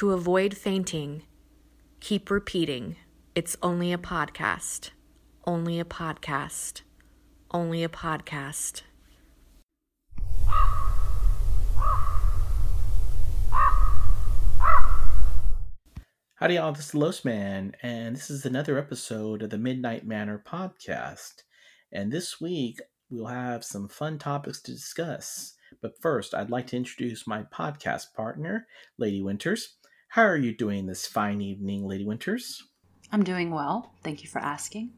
To avoid fainting, keep repeating, it's only a podcast, only a podcast, only a podcast. Howdy y'all, this is Lost Man, and this is another episode of the Midnight Manor podcast. And this week, we'll have some fun topics to discuss. But first, I'd like to introduce my podcast partner, Lady Winters. How are you doing this fine evening, Lady Winters? I'm doing well. Thank you for asking.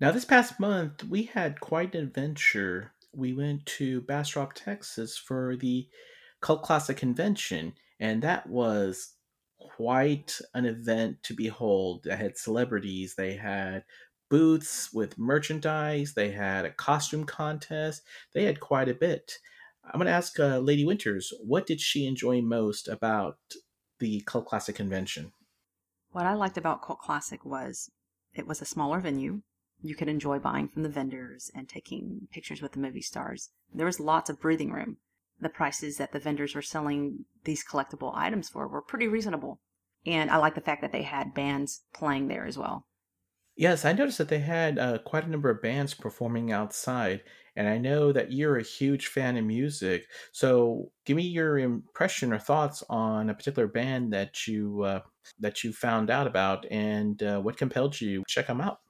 Now, this past month, we had quite an adventure. We went to Bastrop, Texas for the Cult Classic Convention, and that was quite an event to behold. They had celebrities. They had booths with merchandise. They had a costume contest. They had quite a bit. I'm going to ask Lady Winters, what did she enjoy most about the Cult Classic Convention? What I liked about Cult Classic was it was a smaller venue. You could enjoy buying from the vendors and taking pictures with the movie stars. There was lots of breathing room. The prices that the vendors were selling these collectible items for were pretty reasonable. And I like the fact that they had bands playing there as well. Yes, I noticed that they had quite a number of bands performing outside. And I know that you're a huge fan of music. So give me your impression or thoughts on a particular band that you found out about and what compelled you to check them out.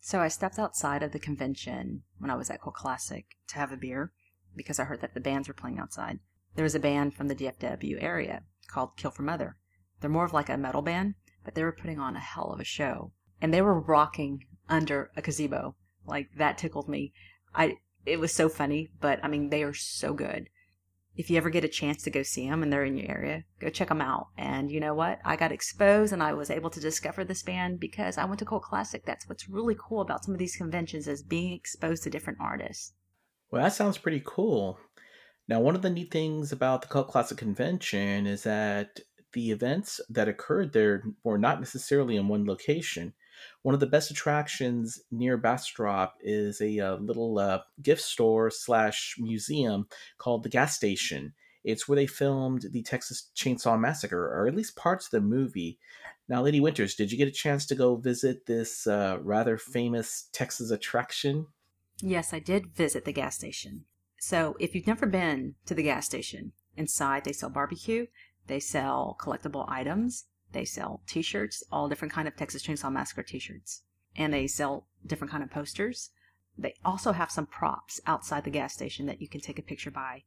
So I stepped outside of the convention when I was at Cult Classic to have a beer because I heard that the bands were playing outside. There was a band from the DFW area called Kill for Mother. They're more of like a metal band, but they were putting on a hell of a show. And they were rocking under a gazebo. Like, that tickled me. It was so funny, but I mean, they are so good. If you ever get a chance to go see them and they're in your area, go check them out. And you know what? I got exposed and I was able to discover this band because I went to Cult Classic. That's what's really cool about some of these conventions is being exposed to different artists. Well, that sounds pretty cool. Now, one of the neat things about the Cult Classic Convention is that the events that occurred there were not necessarily in one location. One of the best attractions near Bastrop is a little gift store / museum called The Gas Station. It's where they filmed the Texas Chainsaw Massacre, or at least parts of the movie. Now, Lady Winters, did you get a chance to go visit this rather famous Texas attraction? Yes, I did visit The Gas Station. So if you've never been to The Gas Station, inside they sell barbecue, they sell collectible items, they sell t-shirts, all different kind of Texas Chainsaw Massacre t-shirts. And they sell different kind of posters. They also have some props outside the gas station that you can take a picture by.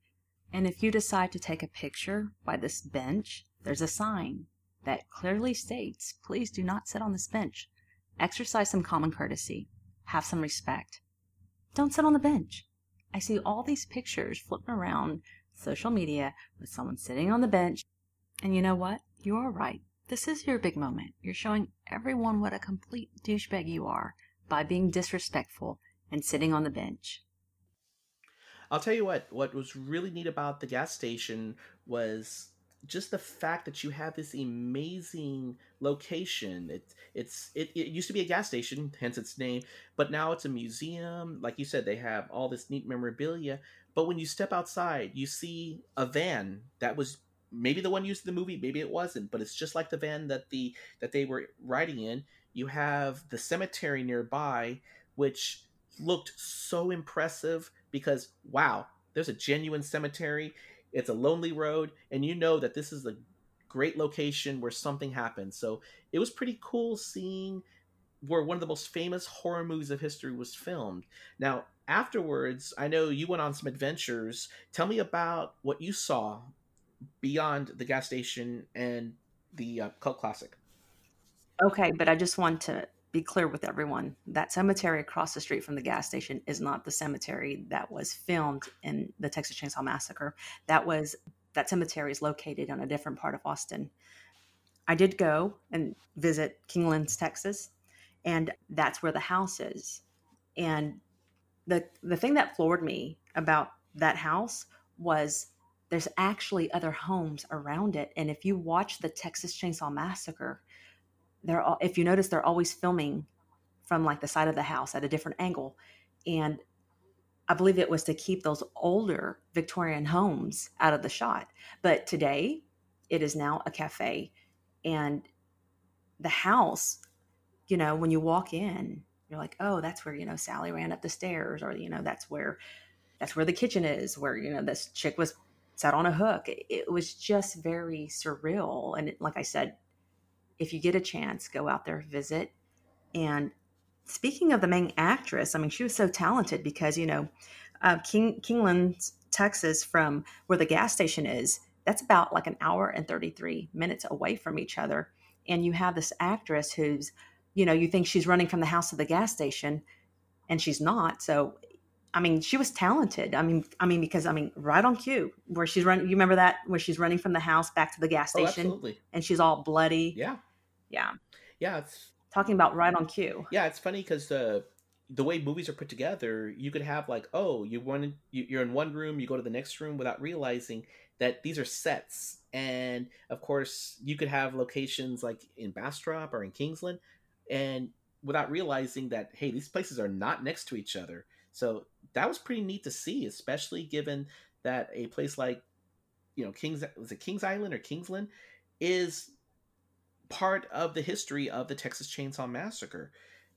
And if you decide to take a picture by this bench, there's a sign that clearly states, please do not sit on this bench. Exercise some common courtesy. Have some respect. Don't sit on the bench. I see all these pictures flipping around social media with someone sitting on the bench. And you know what? You are right. This is your big moment. You're showing everyone what a complete douchebag you are by being disrespectful and sitting on the bench. I'll tell you what was really neat about the gas station was just the fact that you have this amazing location. It used to be a gas station, hence its name, but now it's a museum. Like you said, they have all this neat memorabilia. But when you step outside, you see a van that was maybe the one used in the movie, maybe it wasn't, but it's just like the van that they were riding in. You have the cemetery nearby, which looked so impressive because, wow, there's a genuine cemetery. It's a lonely road, and you know that this is a great location where something happened. So it was pretty cool seeing where one of the most famous horror movies of history was filmed. Now, afterwards, I know you went on some adventures. Tell me about what you saw beyond the gas station and the Cult Classic. Okay, but I just want to be clear with everyone. That cemetery across the street from the gas station is not the cemetery that was filmed in the Texas Chainsaw Massacre. That cemetery is located on a different part of Austin. I did go and visit Kinglands, Texas, and that's where the house is. And the thing that floored me about that house was there's actually other homes around it. And if you watch the Texas Chainsaw Massacre, if you notice, they're always filming from like the side of the house at a different angle. And I believe it was to keep those older Victorian homes out of the shot. But today, It is now a cafe. And the house, you know, when you walk in, you're like, oh, that's where, you know, Sally ran up the stairs, or, you know, that's where the kitchen is, where, you know, this chick was sat on a hook. It was just very surreal. And like I said, if you get a chance, go out there, visit. And speaking of the main actress, I mean, she was so talented because, you know, Kinglands, Texas, from where the gas station is, that's about like an hour and 33 minutes away from each other. And you have this actress who's, you know, you think she's running from the house to the gas station, and she's not. So, I mean, she was talented. I mean, right on cue where she's running. You remember that, where she's running from the house back to the gas station? Absolutely. And she's all bloody. Yeah. Yeah. Yeah. It's talking about right on cue. Yeah. It's funny because the way movies are put together, you could have like, oh, you're in one room, you go to the next room without realizing that these are sets. And of course you could have locations like in Bastrop or in Kingsland, and without realizing that, hey, these places are not next to each other. So that was pretty neat to see, especially given that a place like, you know, Kings Island or Kingsland is part of the history of the Texas Chainsaw Massacre,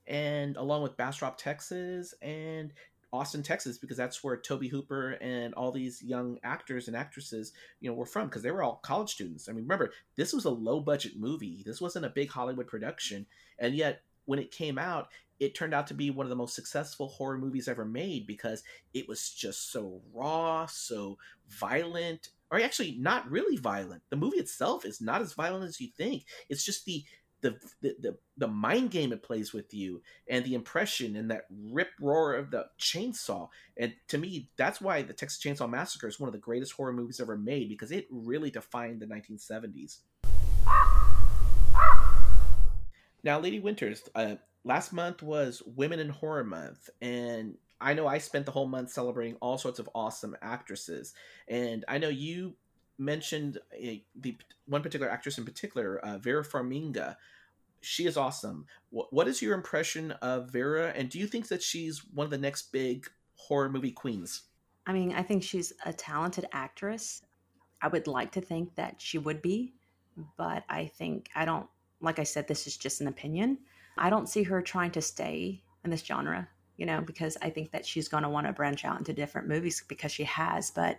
and along with Bastrop, Texas, and Austin, Texas, because that's where Toby Hooper and all these young actors and actresses, you know, were from, because they were all college students. I mean, remember, this was a low budget movie. This wasn't a big Hollywood production, and yet when it came out, it turned out to be one of the most successful horror movies ever made, because it was just so raw, so violent, or actually not really violent. The movie itself is not as violent as you think. It's just the mind game it plays with you, and the impression and that rip roar of the chainsaw. And to me, that's why the Texas Chainsaw Massacre is one of the greatest horror movies ever made, because it really defined the 1970s. Now, Lady Winters, last month was Women in Horror Month, and I know I spent the whole month celebrating all sorts of awesome actresses. And I know you mentioned the one particular actress in particular, Vera Farmiga. She is awesome. What is your impression of Vera, and do you think that she's one of the next big horror movie queens? I mean, I think she's a talented actress. I would like to think that she would be, but I think like I said, this is just an opinion. I don't see her trying to stay in this genre, you know, because I think that she's going to want to branch out into different movies, because she has. But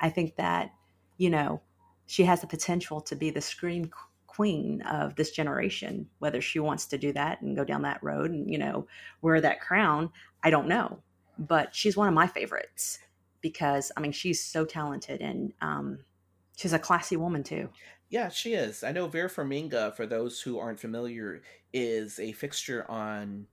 I think that, you know, she has the potential to be the scream queen of this generation, whether she wants to do that and go down that road and, you know, wear that crown. I don't know, but she's one of my favorites because, I mean, she's so talented, and she's a classy woman too. Yeah, she is. I know Vera Farmiga, for those who aren't familiar, is a fixture on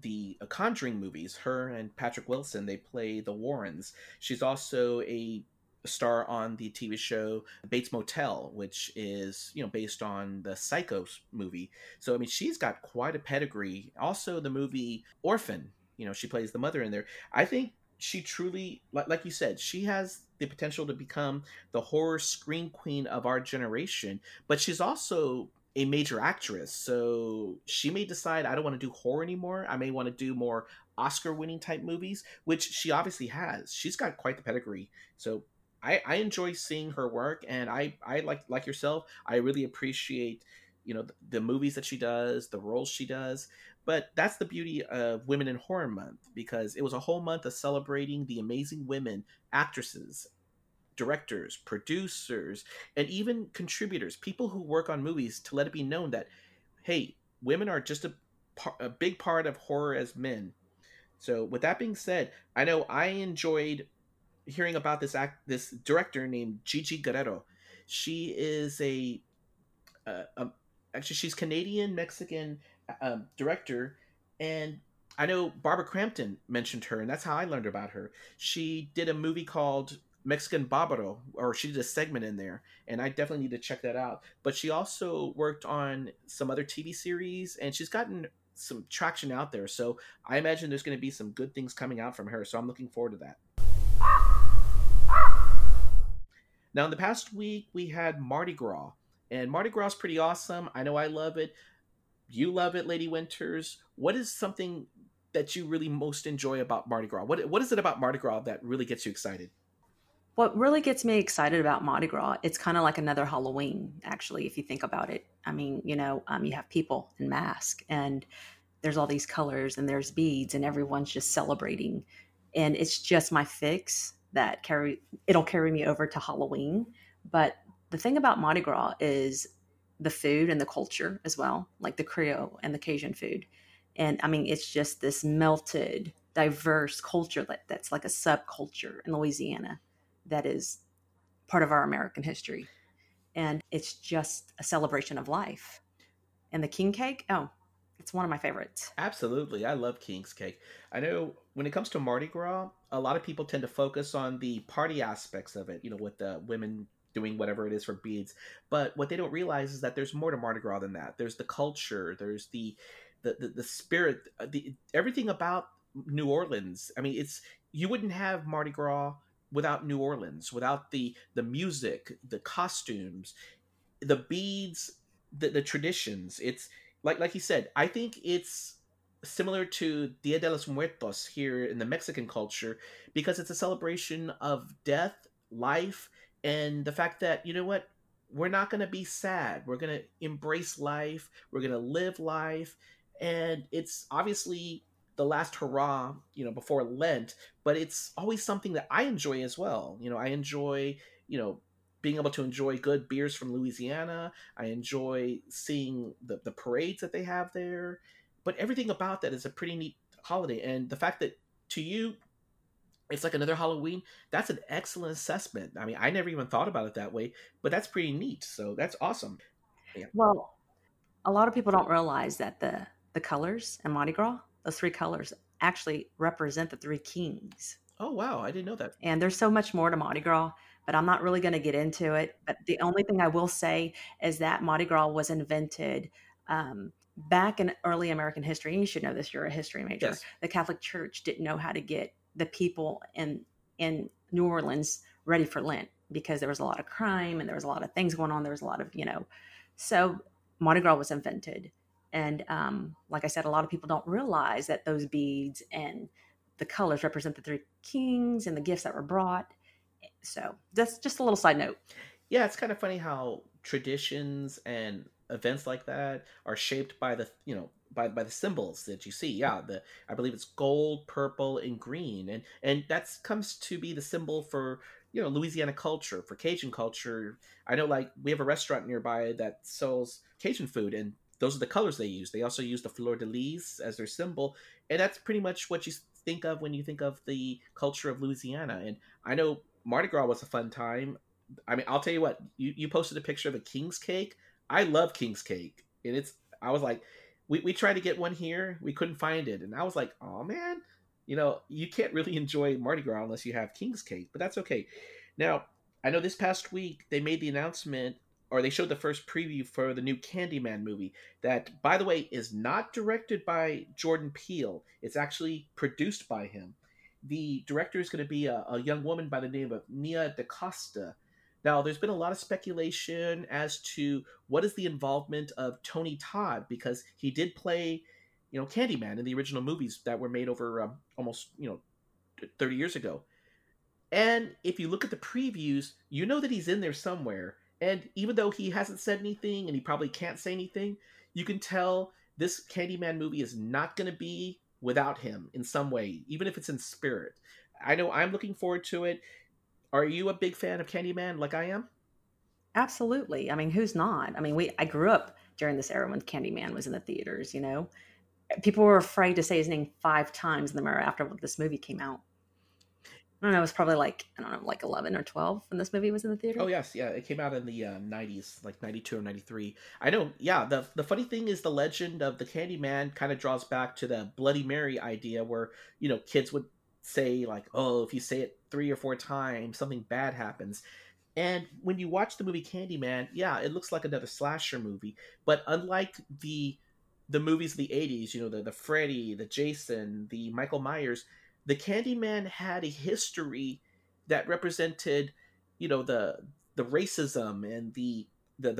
the Conjuring movies. Her and Patrick Wilson, they play the Warrens. She's also a star on the TV show Bates Motel, which is, you know, based on the Psycho movie. So, I mean, she's got quite a pedigree. Also, the movie Orphan, you know, she plays the mother in there. I think she truly, like you said, she has the potential to become the horror screen queen of our generation, but she's also a major actress. So she may decide, I don't want to do horror anymore. I may want to do more Oscar-winning type movies, which she obviously has. She's got quite the pedigree. So I enjoy seeing her work, and I like yourself, I really appreciate, you know, the movies that she does, the roles she does. But that's the beauty of Women in Horror Month, because it was a whole month of celebrating the amazing women, actresses, directors, producers, and even contributors, people who work on movies, to let it be known that, hey, women are just a big part of horror as men. So with that being said, I know I enjoyed hearing about this director named Gigi Guerrero. She is actually, she's Canadian, Mexican director, and I know Barbara Crampton mentioned her, and that's how I learned about her. She did a movie called Mexican Barbaro, or she did a segment in there, and I definitely need to check that out. But she also worked on some other TV series, and she's gotten some traction out there, so I imagine there's going to be some good things coming out from her, so I'm looking forward to that. Now, in the past week, we had Mardi Gras, and Mardi Gras is pretty awesome. I know I love it. You love it, Lady Winters. What is something that you really most enjoy about Mardi Gras? What is it about Mardi Gras that really gets you excited? What really gets me excited about Mardi Gras, it's kind of like another Halloween, actually, if you think about it. I mean, you know, you have people in masks and there's all these colors and there's beads and everyone's just celebrating. And it's just my fix that it'll carry me over to Halloween. But the thing about Mardi Gras is the food and the culture as well, like the Creole and the Cajun food. And I mean, it's just this melted, diverse culture that's like a subculture in Louisiana that is part of our American history. And it's just a celebration of life. And the king cake, oh, it's one of my favorites. Absolutely. I love king's cake. I know when it comes to Mardi Gras, a lot of people tend to focus on the party aspects of it, you know, with the women doing whatever it is for beads. But what they don't realize is that there's more to Mardi Gras than that. There's the culture. There's the spirit, everything about New Orleans. I mean, you wouldn't have Mardi Gras without New Orleans, without the music, the costumes, the beads, the traditions. It's like he said, I think it's similar to Dia de los Muertos here in the Mexican culture, because it's a celebration of death, life, and the fact that, you know what, we're not going to be sad. We're going to embrace life. We're going to live life. And it's obviously the last hurrah, you know, before Lent, but it's always something that I enjoy as well. You know, I enjoy, you know, being able to enjoy good beers from Louisiana. I enjoy seeing the parades that they have there, but everything about that is a pretty neat holiday. And the fact that to you, it's like another Halloween, that's an excellent assessment. I mean, I never even thought about it that way, but that's pretty neat. So that's awesome. Yeah. Well, a lot of people don't realize that the colors in Mardi Gras, those three colors, actually represent the three kings. Oh, wow. I didn't know that. And there's so much more to Mardi Gras, but I'm not really going to get into it. But the only thing I will say is that Mardi Gras was invented back in early American history. And you should know this. You're a history major. Yes. The Catholic Church didn't know how to get the people in New Orleans ready for Lent because there was a lot of crime and there was a lot of things going on. There was a lot of, you know, so Mardi Gras was invented. And like I said, a lot of people don't realize that those beads and the colors represent the three kings and the gifts that were brought. So that's just a little side note. Yeah, it's kind of funny how traditions and events like that are shaped by the, you know, by the symbols that you see. Yeah, I believe it's gold, purple, and green. And that comes to be the symbol for, you know, Louisiana culture, for Cajun culture. I know, like, we have a restaurant nearby that sells Cajun food, and those are the colors they use. They also use the fleur-de-lis as their symbol, and that's pretty much what you think of when you think of the culture of Louisiana. And I know Mardi Gras was a fun time. I mean, I'll tell you what, you posted a picture of a king's cake. I love king's cake, and I was like, we tried to get one here, we couldn't find it, and I was like, oh man, you know, you can't really enjoy Mardi Gras unless you have king's cake, but that's okay. Now, I know this past week they made the announcement, or they showed the first preview for the new Candyman movie that, by the way, is not directed by Jordan Peele. It's actually produced by him. The director is going to be a young woman by the name of Nia DaCosta. Now, there's been a lot of speculation as to what is the involvement of Tony Todd, because he did play, you know, Candyman in the original movies that were made over almost, you know, 30 years ago. And if you look at the previews, you know that he's in there somewhere. And even though he hasn't said anything, and he probably can't say anything, you can tell this Candyman movie is not going to be without him in some way, even if it's in spirit. I know I'm looking forward to it. Are you a big fan of Candyman like I am? Absolutely. I mean, who's not? I mean, I grew up during this era when Candyman was in the theaters, you know. People were afraid to say his name 5 times in the mirror after this movie came out. I don't know, it was probably like 11 or 12 when this movie was in the theater. Oh, yes. Yeah, it came out in the 90s, like 92 or 93. I know, yeah, the funny thing is the legend of the Candyman kind of draws back to the Bloody Mary idea where, you know, kids would say like, oh, if you say it 3 or 4 times, something bad happens. And when you watch the movie Candyman, yeah, it looks like another slasher movie. But unlike the movies of the 80s, you know, the Freddy, the Jason, the Michael Myers, the Candyman had a history that represented, you know, the racism and the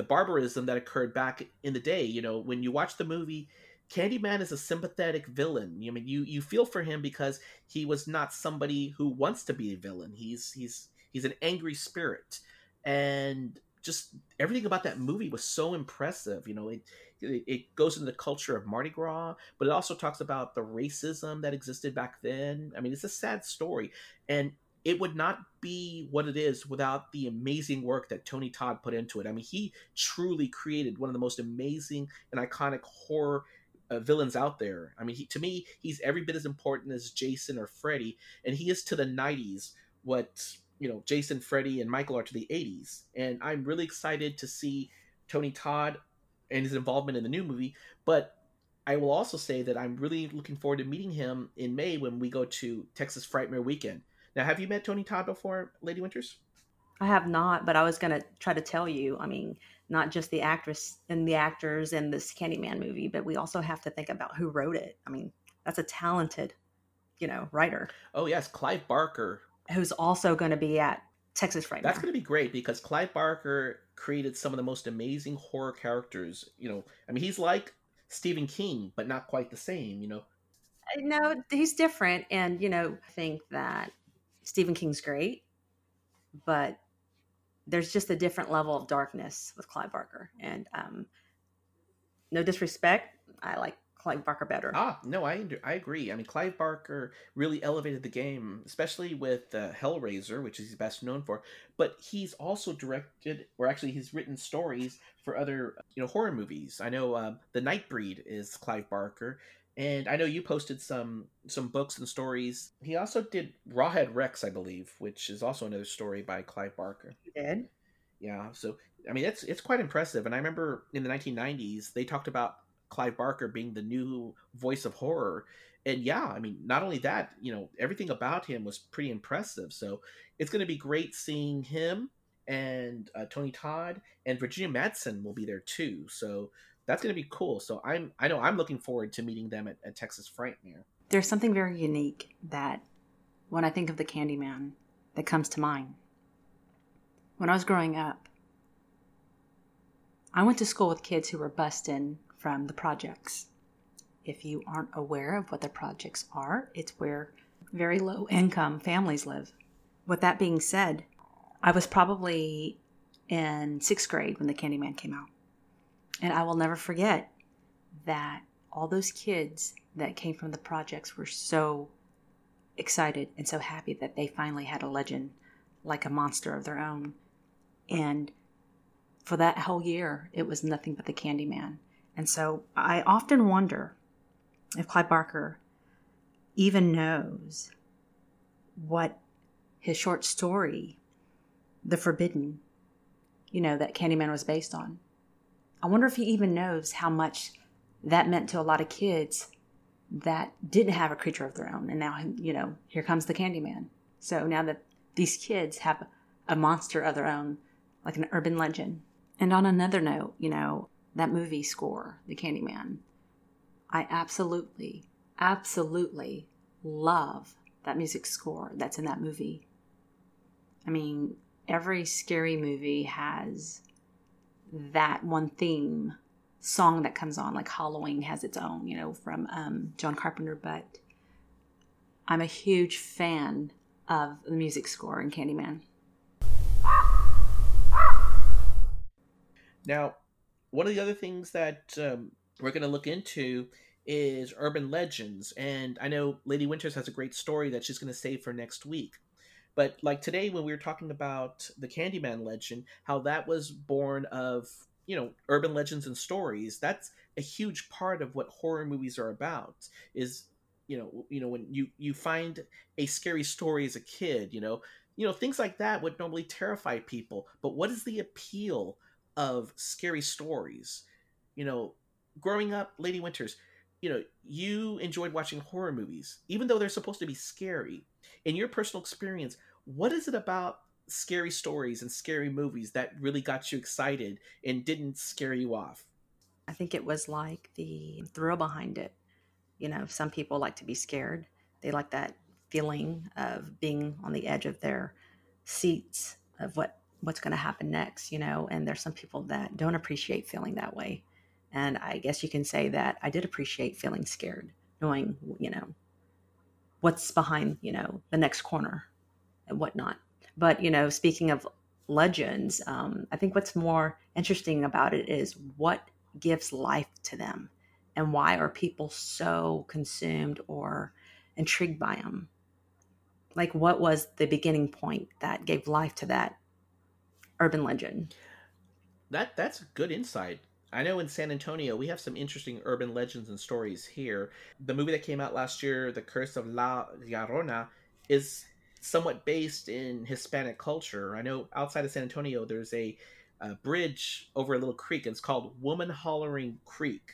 barbarism that occurred back in the day. You know, when you watch the movie, Candyman is a sympathetic villain. I mean, you feel for him because he was not somebody who wants to be a villain. He's He's an angry spirit. And just everything about that movie was so impressive. You know, it goes into the culture of Mardi Gras, but it also talks about the racism that existed back then. I mean, it's a sad story. And it would not be what it is without the amazing work that Tony Todd put into it. I mean, he truly created one of the most amazing and iconic horror villains out there. I mean, to me, he's every bit as important as Jason or Freddy, and he is to the 90s what, you know, Jason, Freddy, and Michael are to the 80s. And I'm really excited to see Tony Todd and his involvement in the new movie, but I will also say that I'm really looking forward to meeting him in May when we go to Texas Frightmare Weekend. Now, have you met Tony Todd before, Lady Winters? I have not, but I was going to try to tell you. I mean, not just the actress and the actors in this Candyman movie, but we also have to think about who wrote it. I mean, that's a talented, you know, writer. Oh, yes. Clive Barker. Who's also going to be at Texas Frightmare. That's going to be great because Clive Barker created some of the most amazing horror characters. You know, I mean, he's like Stephen King, but not quite the same, you know. No, he's different. And, you know, I think that Stephen King's great, but there's just a different level of darkness with Clive Barker. And no disrespect, I like Clive Barker better. Ah, no, I agree. I mean, Clive Barker really elevated the game, especially with Hellraiser, which he's best known for. But he's also directed, or actually he's written stories for other, you know, horror movies. I know The Nightbreed is Clive Barker. And I know you posted some books and stories. He also did Rawhead Rex, I believe, which is also another story by Clive Barker. He did? Yeah. So, I mean, it's quite impressive. And I remember in the 1990s, they talked about Clive Barker being the new voice of horror. And yeah, I mean, not only that, you know, everything about him was pretty impressive. So it's going to be great seeing him and Tony Todd, and Virginia Madsen will be there too. So that's going to be cool. So I know I'm looking forward to meeting them at Texas Frightmare. There's something very unique that when I think of the Candyman that comes to mind. When I was growing up, I went to school with kids who were bused in from the projects. If you aren't aware of what the projects are, it's where very low income families live. With that being said, I was probably in 6th grade when the Candyman came out. And I will never forget that all those kids that came from the projects were so excited and so happy that they finally had a legend, like a monster of their own. And for that whole year, it was nothing but the Candyman. And so I often wonder if Clive Barker even knows what his short story, The Forbidden, you know, that Candyman was based on. I wonder if he even knows how much that meant to a lot of kids that didn't have a creature of their own. And now, you know, here comes the Candyman. So now that these kids have a monster of their own, like an urban legend. And on another note, you know, that movie score, the Candyman, I absolutely, absolutely love that music score that's in that movie. I mean, every scary movie has that one theme song that comes on, like Halloween has its own, you know, from John Carpenter, but I'm a huge fan of the music score in Candyman. Now, one of the other things that we're going to look into is urban legends, and I know Lady Winters has a great story that she's going to save for next week. But like today when we were talking about the Candyman legend, how that was born of, you know, urban legends and stories, that's a huge part of what horror movies are about is, you know, when you find a scary story as a kid, you know, things like that would normally terrify people. But what is the appeal of scary stories? You know, growing up, Lady Winters, you know, you enjoyed watching horror movies, even though they're supposed to be scary. In your personal experience, what is it about scary stories and scary movies that really got you excited and didn't scare you off? I think it was like the thrill behind it. You know, some people like to be scared. They like that feeling of being on the edge of their seats of what's going to happen next, you know, and there's some people that don't appreciate feeling that way. And I guess you can say that I did appreciate feeling scared, knowing, you know, what's behind, you know, the next corner and whatnot. But, you know, speaking of legends, I think what's more interesting about it is what gives life to them and why are people so consumed or intrigued by them? Like, what was the beginning point that gave life to that urban legend? That's good insight. I know in San Antonio, we have some interesting urban legends and stories here. The movie that came out last year, The Curse of La Llorona, is somewhat based in Hispanic culture. I know outside of San Antonio, there's a bridge over a little creek, and it's called Woman Hollering Creek.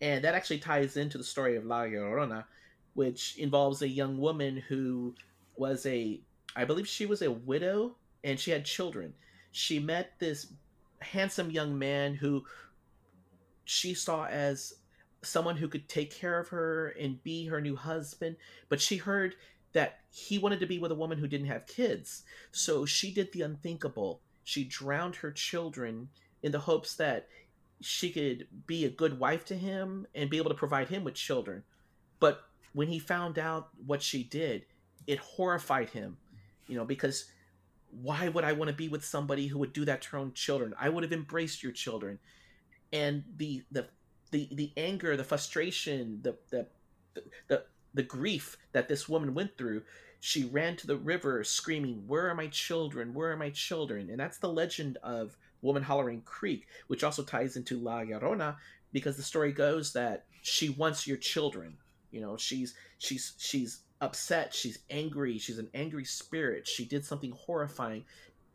And that actually ties into the story of La Llorona, which involves a young woman who was I believe she was a widow, and she had children. She met this handsome young man who she saw as someone who could take care of her and be her new husband, but she heard that he wanted to be with a woman who didn't have kids. So she did the unthinkable. She drowned her children in the hopes that she could be a good wife to him and be able to provide him with children. But when he found out what she did, it horrified him, you know, because why would I want to be with somebody who would do that to her own children? I would have embraced your children. And the anger, the frustration, the grief that this woman went through, she ran to the river screaming, "Where are my children? Where are my children?" And that's the legend of Woman Hollering Creek, which also ties into La Llorona, because the story goes that she wants your children. You know, she's upset, she's angry, she's an angry spirit. She did something horrifying.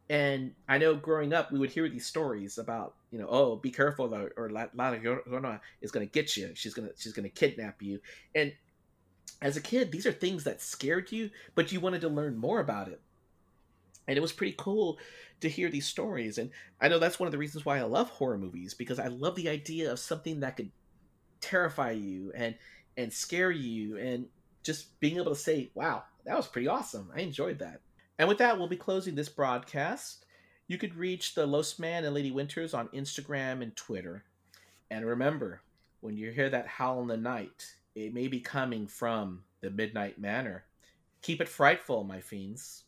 And I know growing up, we would hear these stories about, you know, oh, be careful, or La Llorona is going to get you. She's going to kidnap you. And as a kid, these are things that scared you, but you wanted to learn more about it. And it was pretty cool to hear these stories. And I know that's one of the reasons why I love horror movies, because I love the idea of something that could terrify you and scare you, and just being able to say, wow, that was pretty awesome. I enjoyed that. And with that, we'll be closing this broadcast. You could reach the Lost Man and Lady Winters on Instagram and Twitter. And remember, when you hear that howl in the night, it may be coming from the Midnight Manor. Keep it frightful, my fiends.